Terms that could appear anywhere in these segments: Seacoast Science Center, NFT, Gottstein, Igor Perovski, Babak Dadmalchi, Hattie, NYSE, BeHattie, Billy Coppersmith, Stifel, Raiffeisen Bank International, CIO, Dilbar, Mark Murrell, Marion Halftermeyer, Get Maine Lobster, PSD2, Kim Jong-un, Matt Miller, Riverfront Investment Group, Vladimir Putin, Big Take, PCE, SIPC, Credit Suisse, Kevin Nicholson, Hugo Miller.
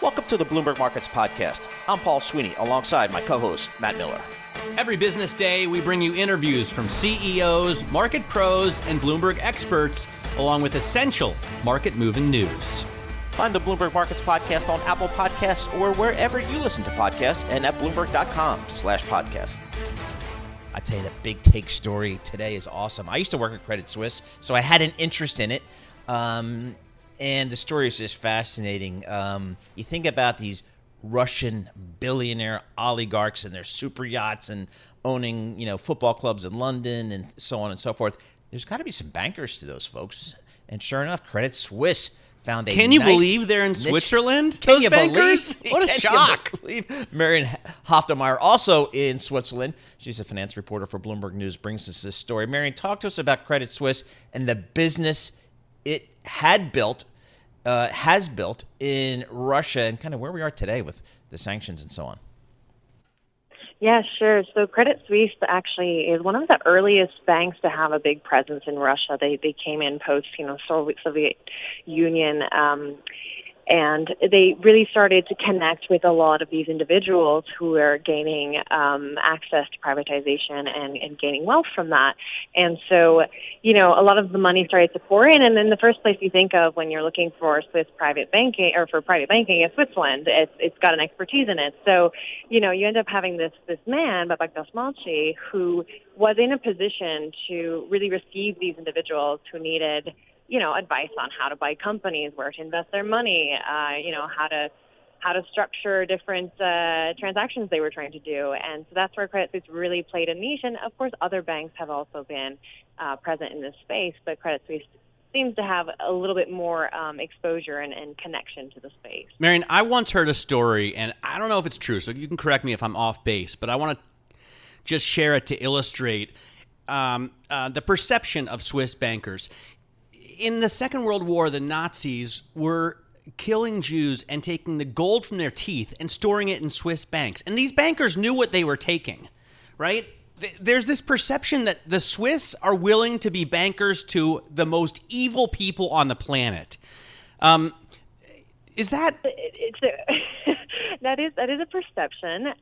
Welcome to the Bloomberg Markets Podcast. I'm Paul Sweeney, alongside my co-host, Matt Miller. Every business day, we bring you interviews from CEOs, market pros, and Bloomberg experts, along with essential market-moving news. Find the Bloomberg Markets Podcast on Apple Podcasts or wherever you listen to podcasts and at Bloomberg.com/podcast. I tell you, the big take story today is awesome. I used to work at Credit Suisse, so I had an interest in it. And the story is just fascinating. You think about these Russian billionaire oligarchs and their super yachts and owning, football clubs in London and so on and so forth. There's got to be some bankers to those folks. And sure enough, Credit Suisse found a Can you nice believe they're in niche. Switzerland? Can those you bankers? Believe? What a Can shock. Marion Halftermeyer, also in Switzerland. She's a finance reporter for Bloomberg News, brings us this story. Marion, talk to us about Credit Suisse and the business it has built in Russia and kind of where we are today with the sanctions and so on. Yeah, sure. So Credit Suisse actually is one of the earliest banks to have a big presence in Russia. They came in post, Soviet Union, and they really started to connect with a lot of these individuals who are gaining access to privatization and gaining wealth from that. And so, a lot of the money started to pour in. And then the first place you think of when you're looking for Swiss private banking or for private banking is Switzerland. It's got an expertise in it. So, you end up having this man, Babak Dadmalchi, who was in a position to really receive these individuals who needed advice on how to buy companies, where to invest their money, how to structure different transactions they were trying to do. And so that's where Credit Suisse really played a niche. And, of course, other banks have also been present in this space, but Credit Suisse seems to have a little bit more exposure and connection to the space. Marion, I once heard a story, and I don't know if it's true, so you can correct me if I'm off base, but I want to just share it to illustrate the perception of Swiss bankers. In the Second World War, the Nazis were killing Jews and taking the gold from their teeth and storing it in Swiss banks. And these bankers knew what they were taking, right? There's this perception that the Swiss are willing to be bankers to the most evil people on the planet. Is that... That is a perception.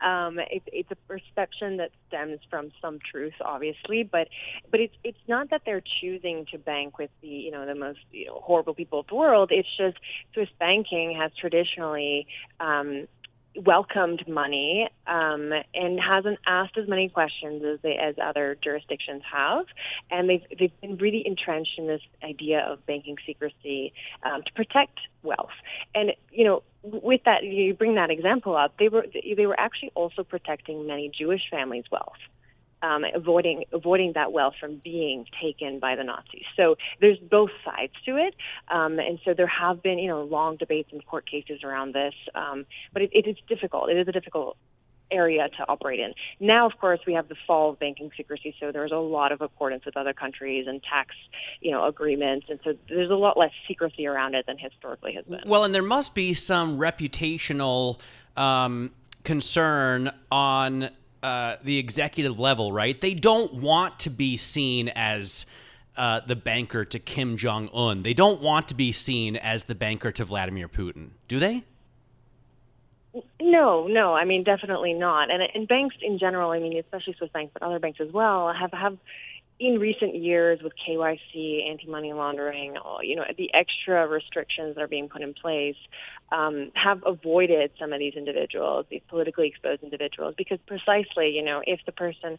It's a perception that stems from some truth, obviously, but it's not that they're choosing to bank with the the most horrible people of the world. It's just Swiss banking has traditionally welcomed money and hasn't asked as many questions as other jurisdictions have, and they've been really entrenched in this idea of banking secrecy to protect wealth. And with that, you bring that example up. They were actually also protecting many Jewish families' wealth, avoiding that wealth from being taken by the Nazis. So there's both sides to it, and so there have been long debates and court cases around this. But it is difficult. It is a difficult area to operate in. Now, of course, we have the fall of banking secrecy, so there's a lot of accordance with other countries and tax, agreements, and so there's a lot less secrecy around it than historically has been. Well, and there must be some reputational concern on the executive level, right? They don't want to be seen as the banker to Kim Jong-un. They don't want to be seen as the banker to Vladimir Putin, do they? No, I mean, definitely not. And banks in general, I mean, especially Swiss banks, but other banks as well, have in recent years with KYC, anti-money laundering, the extra restrictions that are being put in place have avoided some of these individuals, these politically exposed individuals, because precisely, if the person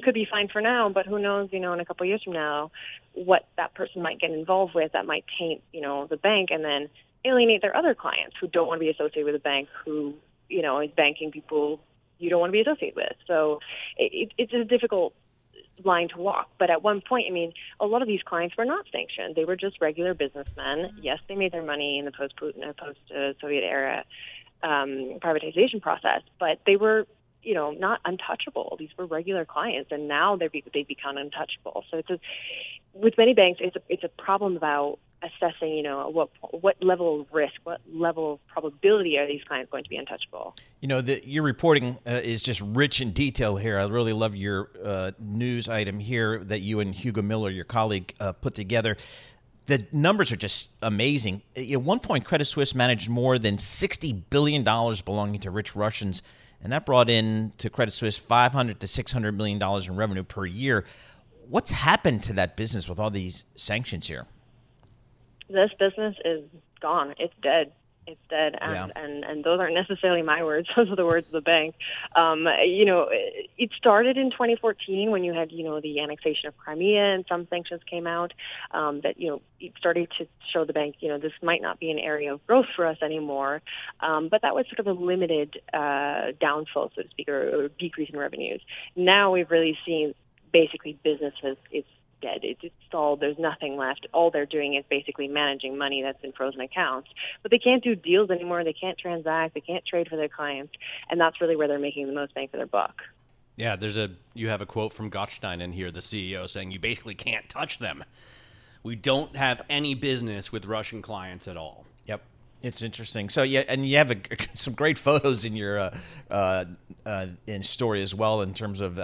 could be fine for now, but who knows, in a couple of years from now, what that person might get involved with that might taint, the bank and then alienate their other clients who don't want to be associated with a bank who, is banking people you don't want to be associated with. So it's a difficult line to walk. But at one point, I mean, a lot of these clients were not sanctioned. They were just regular businessmen. Yes, they made their money in the post-Putin, post-Soviet era privatization process, but they were, you know, not untouchable. These were regular clients, and now they've become untouchable. So it's a, with many banks, it's a problem about assessing, you know, what level of risk, what level of probability are these clients going to be untouchable? You know, your reporting is just rich in detail here. I really love your news item here that you and Hugo Miller, your colleague, put together. The numbers are just amazing. At one point, Credit Suisse managed more than $60 billion belonging to rich Russians, and that brought in to Credit Suisse $500 to $600 million in revenue per year. What's happened to that business with all these sanctions here? This business is gone. It's dead. It's dead. And those aren't necessarily my words. Those are the words of the bank. You know, it started in 2014 when you had, you know, the annexation of Crimea and some sanctions came out that, you know, it started to show the bank, you know, this might not be an area of growth for us anymore. But that was sort of a limited downfall, so to speak, or decrease in revenues. Now we've really seen basically business has its dead. It's stalled. There's nothing left. All they're doing is basically managing money that's in frozen accounts. But they can't do deals anymore. They can't transact. They can't trade for their clients. And that's really where they're making the most bang for their buck. Yeah, you have a quote from Gottstein in here, the CEO, saying you basically can't touch them. We don't have any business with Russian clients at all. Yep. It's interesting. So yeah, and you have some great photos in your in story as well in terms of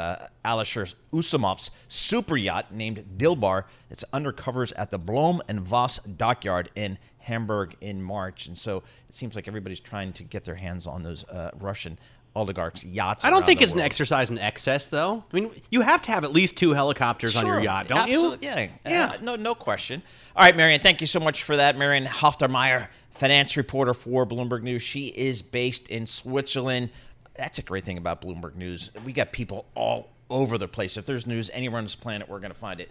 Alisher Usumov's super yacht named Dilbar. It's under covers at the Blohm and Voss dockyard in Hamburg in March, and so it seems like everybody's trying to get their hands on those Russian oligarchs' yachts. I don't think it's an exercise in excess, though. I mean, you have to have at least two helicopters on your yacht, don't you? Yeah. No question. All right, Marion, thank you so much for that. Marion Halftermeyer, finance reporter for Bloomberg News. She is based in Switzerland. That's a great thing about Bloomberg News. We got people all over the place. If there's news anywhere on this planet, we're going to find it.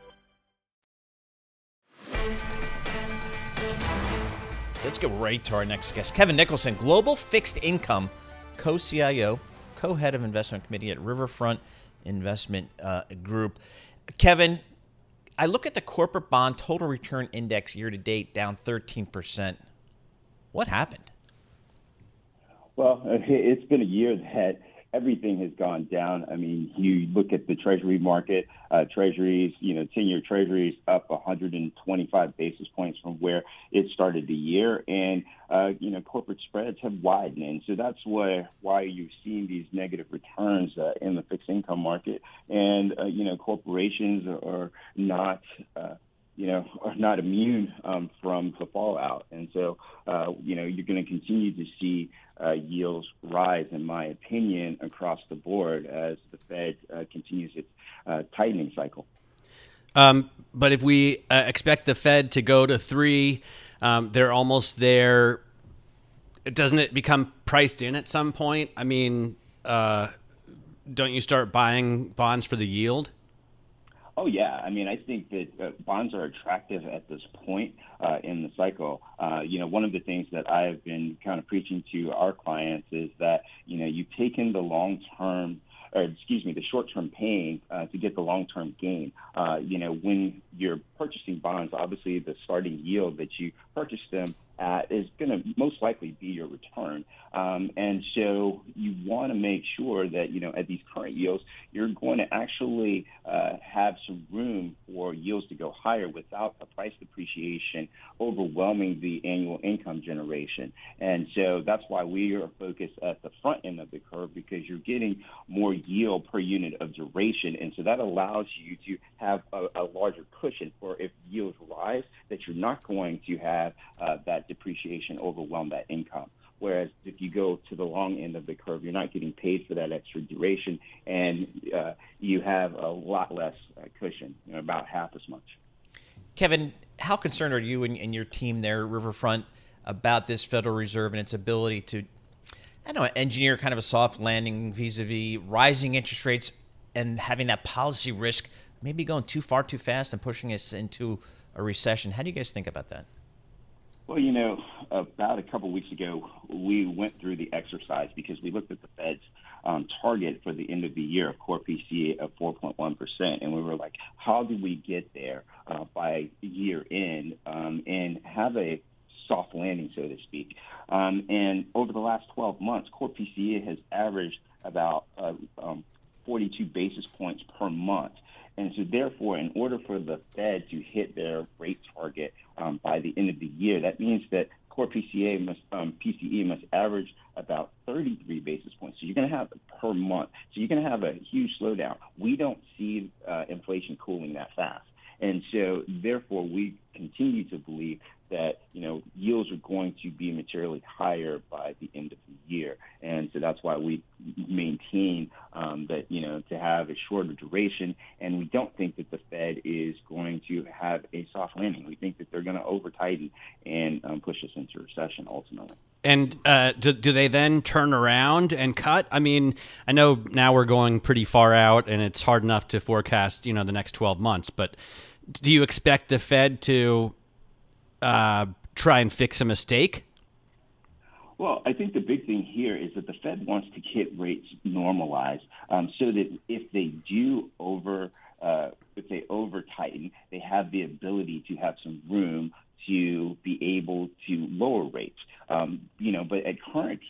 Let's go right to our next guest. Kevin Nicholson, Global Fixed Income, co-CIO, co-head of investment committee at Riverfront Investment Group. Kevin, I look at the corporate bond total return index year to date, down 13%. What happened? Well, it's been a year that everything has gone down. I mean, you look at the Treasury market, Treasuries, you know, 10-year Treasuries up 125 basis points from where it started the year. And, you know, corporate spreads have widened. And so that's why you've seen these negative returns in the fixed income market. And, you know, corporations are not are not immune from the fallout. And so, you're going to continue to see yields rise, in my opinion, across the board as the Fed continues its tightening cycle. But if we expect the Fed to go to 3, they're almost there. Doesn't it become priced in at some point? I mean, don't you start buying bonds for the yield? Oh, yeah. I mean, I think that bonds are attractive at this point in the cycle. One of the things that I have been kind of preaching to our clients is that, you take in the short-term pain to get the long-term gain. When you're purchasing bonds, obviously the starting yield that you purchase them at is going to most likely be your return. And so you want to make sure that, at these current yields, you're going to actually have some room for yields to go higher without the price depreciation overwhelming the annual income generation. And so that's why we are focused at the front end of the curve, because you're getting more yield per unit of duration. And so that allows you to have a larger cushion for if yields rise, that you're not going to have that depreciation overwhelm that income. Whereas if you go to the long end of the curve, you're not getting paid for that extra duration, and you have a lot less cushion, about half as much. Kevin, how concerned are you and your team there, Riverfront, about this Federal Reserve and its ability to, engineer kind of a soft landing vis-a-vis rising interest rates and having that policy risk maybe going too far too fast and pushing us into a recession? How do you guys think about that? Well, about a couple of weeks ago, we went through the exercise because we looked at the Fed's target for the end of the year of core PCE of 4.1%. And we were like, how do we get there by year end and have a soft landing, so to speak? And over the last 12 months, core PCE has averaged about 42 basis points per month. And so, therefore, in order for the Fed to hit their rate target by the end of the year, that means that core PCE must average about 33 basis points. So you're going to have per month. So you're going to have a huge slowdown. We don't see inflation cooling that fast. And so, therefore, we continue to believe that, yields are going to be materially higher by the end of the year. And so that's why we maintain that, to have a shorter duration. And we don't think that the Fed is going to have a soft landing. We think that they're going to over-tighten and push us into recession ultimately. And do they then turn around and cut? I mean, I know now we're going pretty far out and it's hard enough to forecast, the next 12 months. But do you expect the Fed to try and fix a mistake? Well, I think the big thing here is that the Fed wants to get rates normalized so that if they do over-tighten, they have the ability to have some room to be able to lower rates. But at current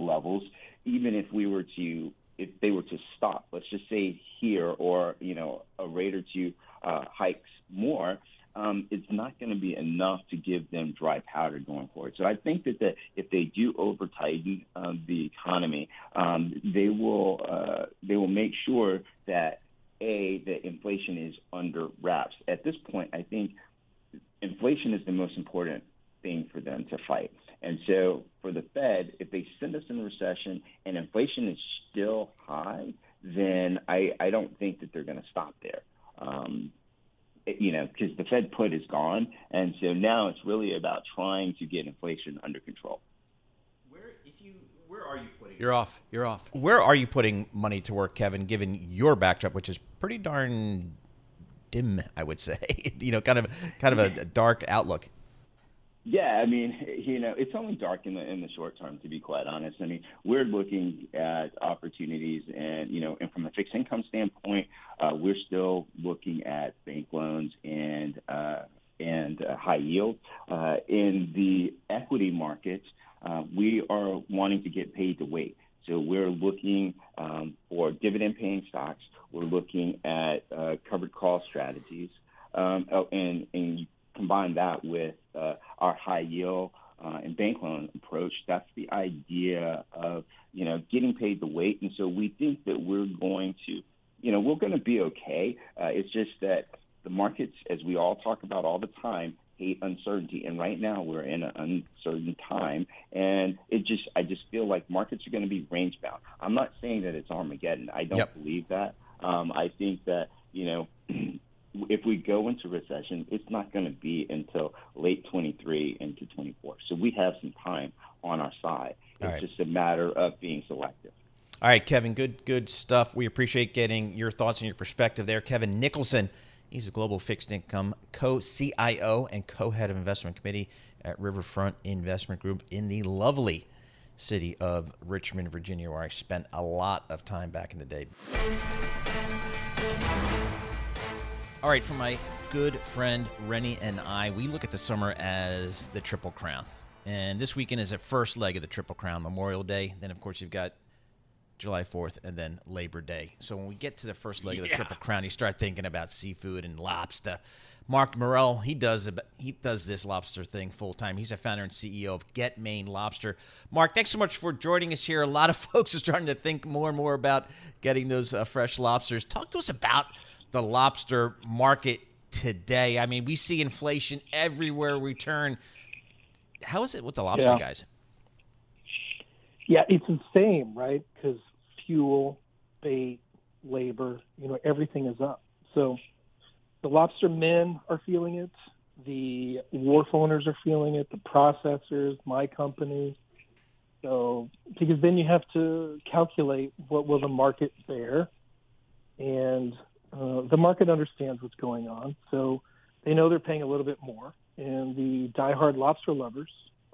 levels, even if they were to stop, let's just say here or, a rate or two hikes more, it's not going to be enough to give them dry powder going forward. So I think that if they do over-tighten the economy, they will make sure that, A, that inflation is under wraps. At this point, I think inflation is the most important thing for them to fight. And so for the Fed, if they send us in a recession and inflation is still high, then I don't think that they're going to stop there. Because the Fed put is gone. And so now it's really about trying to get inflation under control. Where are you putting? You're off. Where are you putting money to work, Kevin, given your backdrop, which is pretty darn dim, I would say, kind of a dark outlook? Yeah, I mean, it's only dark in the short term, to be quite honest. I mean, we're looking at opportunities, and and from a fixed income standpoint, we're still looking at bank loans and high yield. In the equity markets, we are wanting to get paid to wait. So we're looking for dividend-paying stocks. We're looking at covered call strategies, and you combine that with our high yield and bank loan approach. That's the idea of, getting paid to wait. And so we think that we're going to be okay. It's just that the markets, as we all talk about all the time, hate uncertainty. And right now we're in an uncertain time. And I just feel like markets are going to be range bound. I'm not saying that it's Armageddon. I don't believe that. I think that, if we go into recession, it's not going to be until late 23 into 24. So we have some time on our side. It's just a matter of being selective. All right, Kevin, good stuff. We appreciate getting your thoughts and your perspective there. Kevin Nicholson, he's a global fixed income co-CIO and co-head of investment committee at Riverfront Investment Group in the lovely city of Richmond, Virginia, where I spent a lot of time back in the day. All right, for my good friend Rennie and I, we look at the summer as the Triple Crown. And this weekend is the first leg of the Triple Crown, Memorial Day. Then, of course, you've got July 4th and then Labor Day. So when we get to the first leg of the Triple Crown, you start thinking about seafood and lobster. Mark Murrell, he does this lobster thing full time. He's a founder and CEO of Get Maine Lobster. Mark, thanks so much for joining us here. A lot of folks are starting to think more and more about getting those fresh lobsters. Talk to us about the lobster market today. I mean, we see inflation everywhere we turn. How is it with the lobster guys? Yeah, it's insane, right? Because fuel, bait, labor, everything is up. So the lobster men are feeling it. The wharf owners are feeling it. The processors, my company. So because then you have to calculate what will the market bear, and the market understands what's going on. So they know they're paying a little bit more, and the diehard lobster lovers,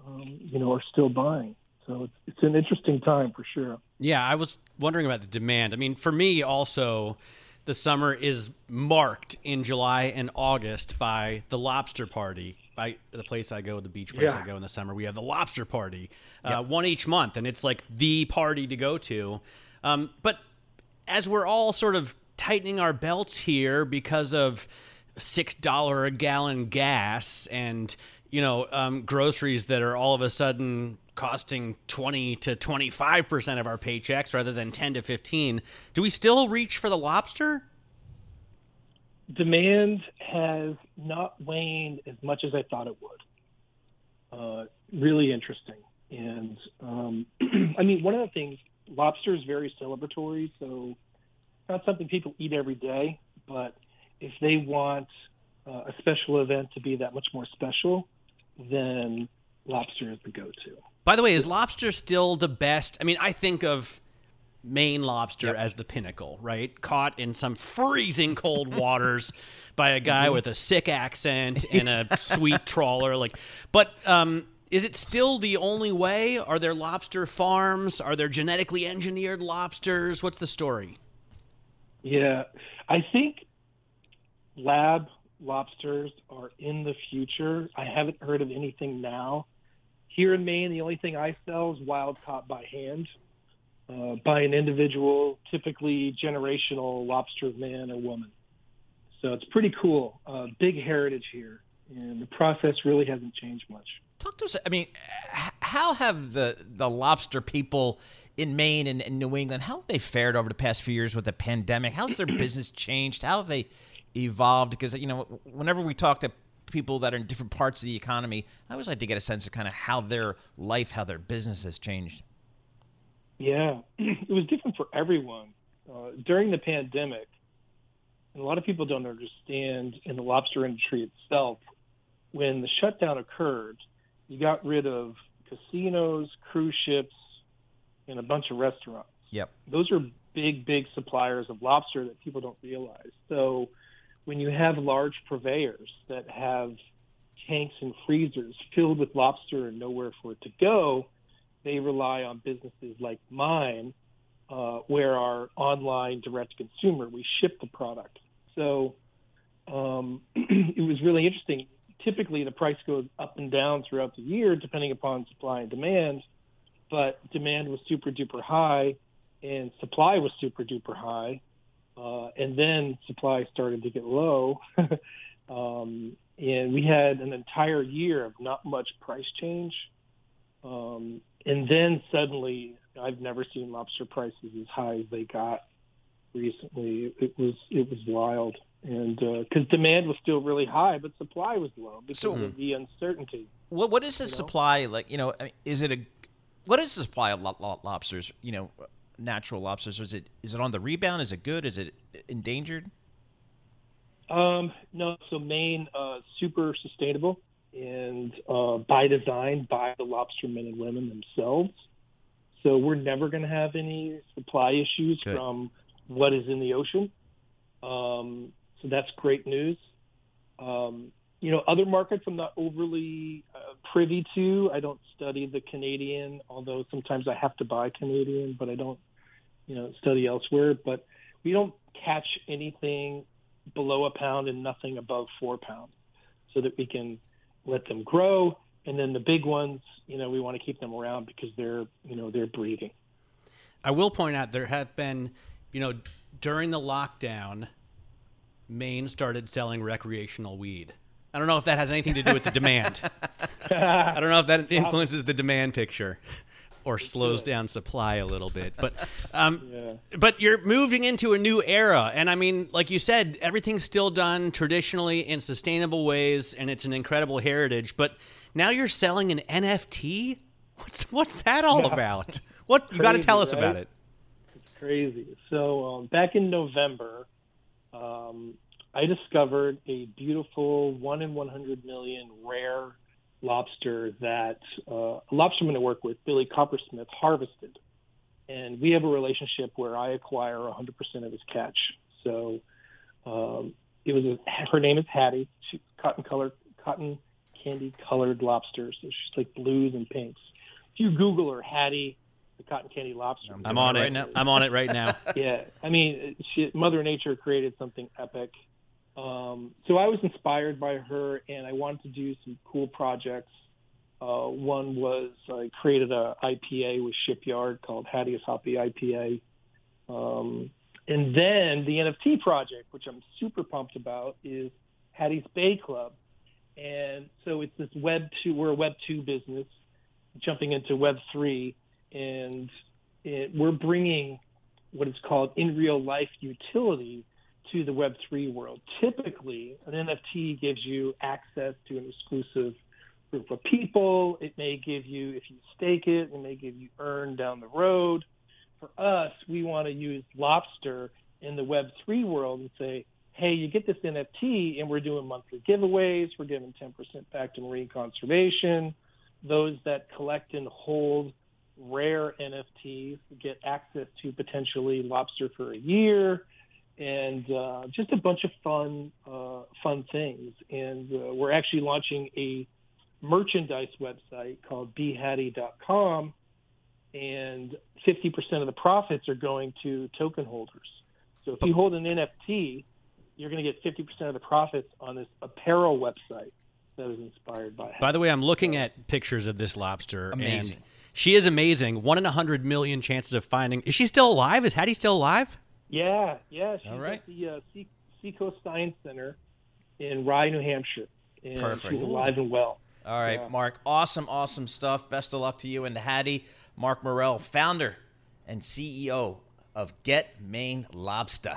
are still buying. So it's an interesting time for sure. Yeah, I was wondering about the demand. I mean, for me also, the summer is marked in July and August by the lobster party. By the place I go, the beach place I go in the summer, we have the lobster party, one each month, and it's like the party to go to. But as we're all sort of tightening our belts here because of $6 a gallon gas and groceries that are all of a sudden costing 20 to 25% of our paychecks rather than 10 to 15. Do we still reach for the lobster? Demand has not waned as much as I thought it would. Really interesting. And I mean, one of the things, lobster is very celebratory, so not something people eat every day, but if they want a special event to be that much more special, then lobster is the go-to. By the way, is lobster still the best? I mean, I think of Maine lobster as the pinnacle, right? Caught in some freezing cold waters by a guy with a sick accent and a sweet trawler. Is it still the only way? Are there lobster farms? Are there genetically engineered lobsters? What's the story? Yeah, I think lab lobsters are in the future. I haven't heard of anything now. Here in Maine, the only thing I sell is wild caught by hand, by an individual, typically generational lobster man or woman. So it's pretty cool. Big heritage here, and the process really hasn't changed much. Talk to us. I mean, how have the lobster people in Maine and in New England, how have they fared over the past few years with the pandemic? How's their business changed? How have they evolved? Because, whenever we talk to people that are in different parts of the economy, I always like to get a sense of kind of how their life, how their business has changed. Yeah, it was different for everyone. During the pandemic, and a lot of people don't understand in the lobster industry itself, when the shutdown occurred, you got rid of casinos, cruise ships, and a bunch of restaurants. Yep. Those are big suppliers of lobster that people don't realize. So when you have large purveyors that have tanks and freezers filled with lobster and nowhere for it to go, they rely on businesses like mine, where our online direct-to-consumer, we ship the product. So it was really interesting. Typically, the price goes up and down throughout the year, depending upon supply and demand, but demand was super-duper high, and supply was super-duper high. And then supply started to get low, and we had an entire year of not much price change. And then suddenly, I've never seen lobster prices as high as they got recently. It was wild, and because demand was still really high, but supply was low because of the uncertainty. What is the supply like? What is the supply of lobsters? Natural lobsters? Is it on the rebound? Is it good? Is it endangered? No. So Maine, super sustainable and by design by the lobstermen and women themselves. So we're never going to have any supply issues from what is in the ocean. So that's great news. You know, other markets I'm not overly privy to. I don't study the Canadian, although sometimes I have to buy Canadian, but I don't, you know, study elsewhere. But we don't catch anything below a pound and nothing above 4 pounds so that we can let them grow. And then the big ones, you know, we want to keep them around because they're, you know, they're breeding. I will point out there have been, you know, during the lockdown, Maine started selling recreational weed. I don't know if that has anything to do with the demand. I don't know if that influences the demand picture or slows down supply a little bit. But but you're moving into a new era. And I mean, like you said, everything's still done traditionally in sustainable ways, and it's an incredible heritage. But now you're selling an NFT? What's that all about? What you got to tell us about it. It's crazy. So back in November, I discovered a beautiful 1 in 100 million rare lobster that a lobsterman I work with, Billy Coppersmith, harvested. And we have a relationship where I acquire 100% of his catch. So it was her name is Hattie. She's cotton candy colored lobster. So she's like blues and pinks. If you Google her, Hattie, the cotton candy lobster. I'm on it right now. I'm on it right now. Yeah. I mean, Mother Nature created something epic. So I was inspired by her, and I wanted to do some cool projects. One was I created a IPA with Shipyard called Hattie's Hoppy IPA. And then the NFT project, which I'm super pumped about, is Hattie's Bay Club. And so it's this Web2, we're a Web2 business jumping into Web3, and we're bringing what is called in real life utility to the Web3 world. Typically, an NFT gives you access to an exclusive group of people. It may give you, if you stake it, it may give you earn down the road. For us, we want to use lobster in the Web3 world and say, hey, you get this NFT, and we're doing monthly giveaways. We're giving 10% back to marine conservation. Those that collect and hold rare NFTs get access to potentially lobster for a year. And just a bunch of fun things. And we're actually launching a merchandise website called BeHattie.com, and 50% of the profits are going to token holders. So if you hold an NFT, you're going to get 50% of the profits on this apparel website that was inspired by Hattie. By the way, I'm looking at pictures of this lobster. Amazing. And she is amazing. 1 in 100 million chances of finding. Is she still alive? Is Hattie still alive? Yeah. She's at the Seacoast Science Center in Rye, New Hampshire. And she's alive and well. All right, Mark. Awesome stuff. Best of luck to you and to Hattie. Mark Murrell, founder and CEO of Get Maine Lobster.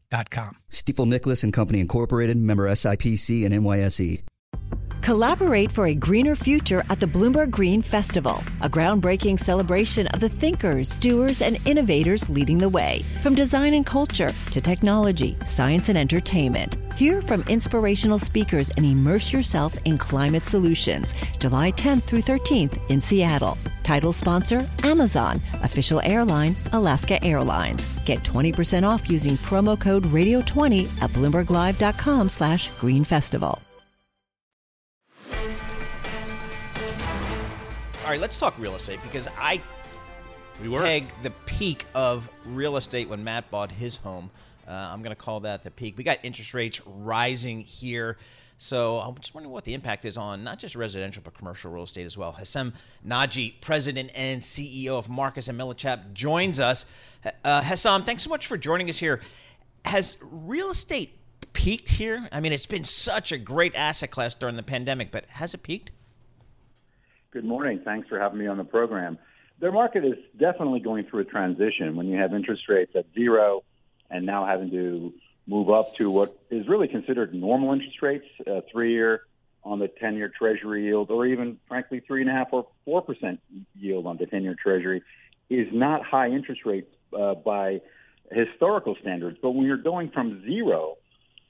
Stifel Nicholas and Company Incorporated, member SIPC and NYSE. Collaborate for a greener future at the Bloomberg Green Festival, a groundbreaking celebration of the thinkers, doers, and innovators leading the way. From design and culture to technology, science, and entertainment. Hear from inspirational speakers and immerse yourself in climate solutions, July 10th through 13th in Seattle. Title sponsor, Amazon. Official airline, Alaska Airlines. Get 20% off using promo code radio20 at BloombergLive.com/Green Festival. All right, let's talk real estate, because I pegged the peak of real estate when Matt bought his home I'm going to call that the peak. We got interest rates rising here. So I'm just wondering what the impact is on not just residential, but commercial real estate as well. Hessam Nadji, president and CEO of Marcus & Millichap, joins us. Hessam, thanks so much for joining us here. Has real estate peaked here? I mean, it's been such a great asset class during the pandemic, but has it peaked? Good morning. Thanks for having me on the program. The market is definitely going through a transition when you have interest rates at zero and now having to move up to what is really considered normal interest rates, 3-year on the 10-year Treasury yield, or even, frankly, 3.5 or 4% yield on the 10-year Treasury, is not high interest rates by historical standards. But when you're going from zero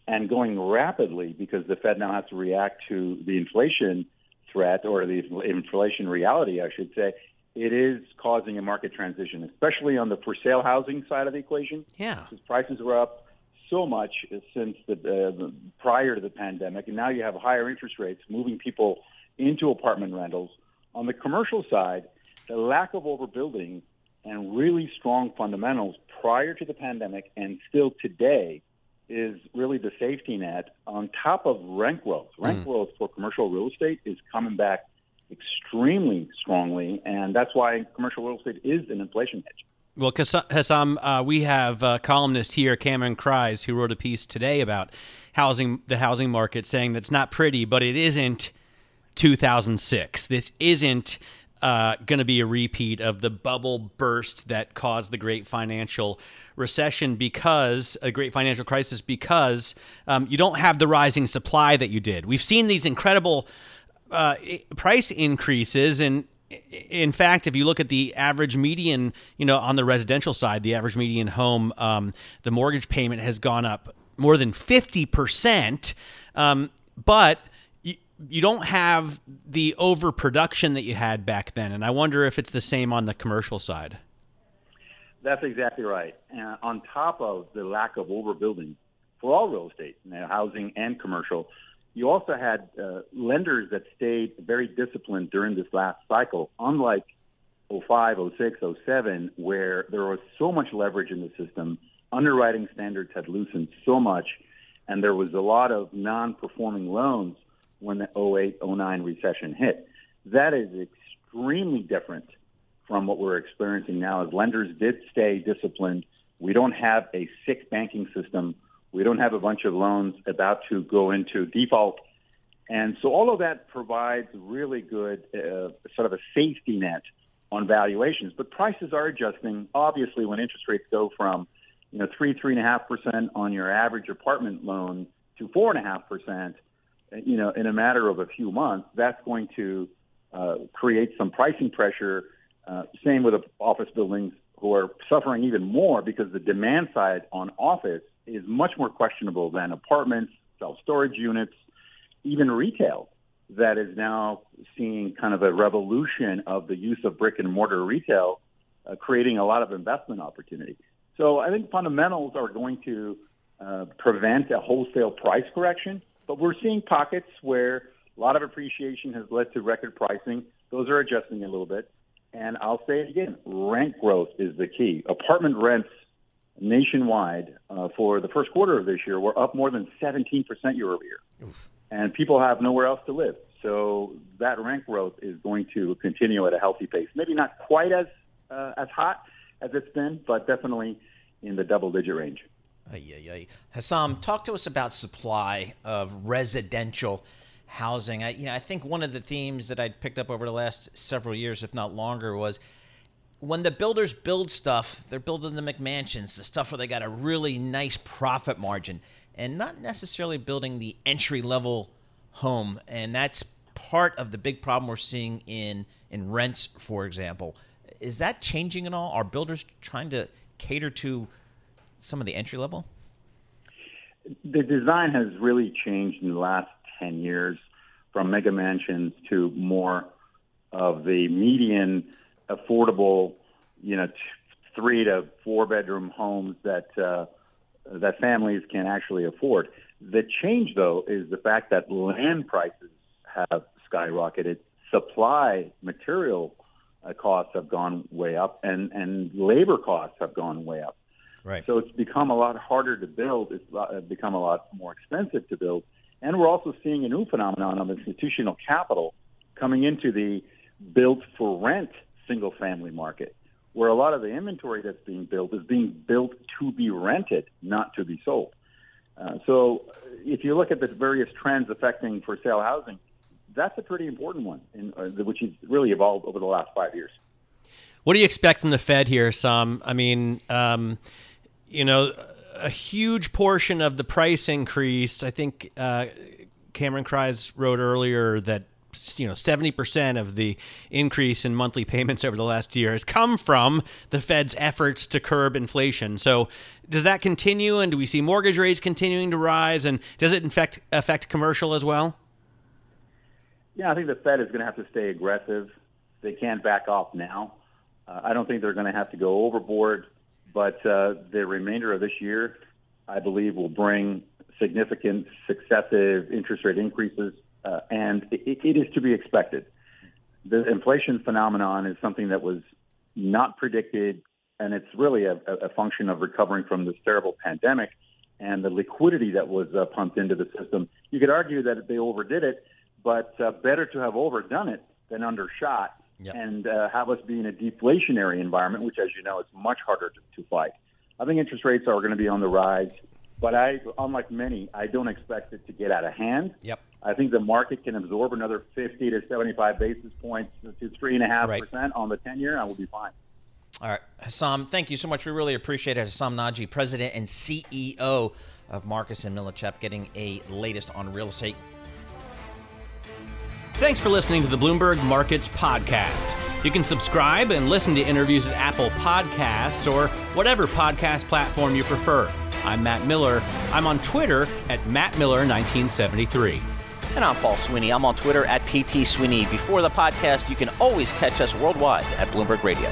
and going rapidly, because the Fed now has to react to the inflation threat, or the inflation reality, I should say, it is causing a market transition, especially on the for-sale housing side of the equation. Yeah, because prices were up so much since the prior to the pandemic, and now you have higher interest rates moving people into apartment rentals. On the commercial side, the lack of overbuilding and really strong fundamentals prior to the pandemic and still today is really the safety net on top of rent growth. Rent growth for commercial real estate is coming back extremely strongly, and that's why commercial real estate is an inflation hedge. Well, Hessam, we have a columnist here, Cameron Kreis, who wrote a piece today about housing, the housing market, saying that's not pretty, but it isn't 2006. This isn't going to be a repeat of the bubble burst that caused the great financial recession, because a great financial crisis, because you don't have the rising supply that you did. We've seen these incredible price increases, and in fact, if you look at the average median, you know, on the residential side, the average median home, the mortgage payment has gone up more than 50%. But you don't have the overproduction that you had back then. And I wonder if it's the same on the commercial side. That's exactly right. And on top of the lack of overbuilding for all real estate, you know, housing and commercial, you also had lenders that stayed very disciplined during this last cycle, unlike 05, 06, 07, where there was so much leverage in the system. Underwriting standards had loosened so much, and there was a lot of non-performing loans when the 08, 09 recession hit. That is extremely different from what we're experiencing now, as lenders did stay disciplined. We don't have a sick banking system. We don't have a bunch of loans about to go into default. And so all of that provides really good sort of a safety net on valuations. But prices are adjusting. Obviously, when interest rates go from 3.5% on your average apartment loan to 4.5%, in a matter of a few months, that's going to create some pricing pressure. Same with office buildings, who are suffering even more because the demand side on office is much more questionable than apartments, self-storage units, even retail, that is now seeing kind of a revolution of the use of brick and mortar retail, creating a lot of investment opportunity. So I think fundamentals are going to prevent a wholesale price correction, but we're seeing pockets where a lot of appreciation has led to record pricing. Those are adjusting a little bit. And I'll say it again, rent growth is the key. Apartment rents nationwide for the first quarter of this year were up more than 17% year over year. Oof. And people have nowhere else to live. So that rent growth is going to continue at a healthy pace. Maybe not quite as hot as it's been, but definitely in the double-digit range. Hessam, talk to us about supply of residential housing. I think one of the themes that I'd picked up over the last several years, if not longer, was when the builders build stuff, they're building the McMansions, the stuff where they got a really nice profit margin, and not necessarily building the entry-level home. And that's part of the big problem we're seeing in rents, for example. Is that changing at all? Are builders trying to cater to some of the entry-level? The design has really changed in the last 10 years, from mega mansions to more of the median affordable, 3 to 4 bedroom homes that families can actually afford. The change, though, is the fact that land prices have skyrocketed, supply material costs have gone way up, and labor costs have gone way up. Right. So it's become a lot harder to build. It's become a lot more expensive to build. And we're also seeing a new phenomenon of institutional capital coming into the built-for-rent single-family market, where a lot of the inventory that's being built is being built to be rented, not to be sold. So if you look at the various trends affecting for-sale housing, that's a pretty important one, which has really evolved over the last 5 years. What do you expect from the Fed here, Sam? I mean, a huge portion of the price increase, I think Cameron Kreis wrote earlier that 70% of the increase in monthly payments over the last year has come from the Fed's efforts to curb inflation. So does that continue, and do we see mortgage rates continuing to rise, and does it in fact affect commercial as well? Yeah, I think the Fed is going to have to stay aggressive. They can't back off now. I don't think they're going to have to go overboard, but the remainder of this year, I believe, will bring significant successive interest rate increases. And it is to be expected. The inflation phenomenon is something that was not predicted, and it's really a function of recovering from this terrible pandemic and the liquidity that was pumped into the system. You could argue that they overdid it, but better to have overdone it than undershot. Yep. And have us be in a deflationary environment, which, as you know, is much harder to fight. I think interest rates are going to be on the rise. But unlike many, I don't expect it to get out of hand. Yep. I think the market can absorb another 50 to 75 basis points to 3.5% right. on the 10-year. I will be fine. All right. Hessam, thank you so much. We really appreciate it. Hessam Nadji, President and CEO of Marcus & Millichap, getting a latest on real estate. Thanks for listening to the Bloomberg Markets Podcast. You can subscribe and listen to interviews at Apple Podcasts or whatever podcast platform you prefer. I'm Matt Miller. I'm on Twitter at MattMiller1973. And I'm Paul Sweeney. I'm on Twitter at PT Sweeney. Before the podcast, you can always catch us worldwide at Bloomberg Radio.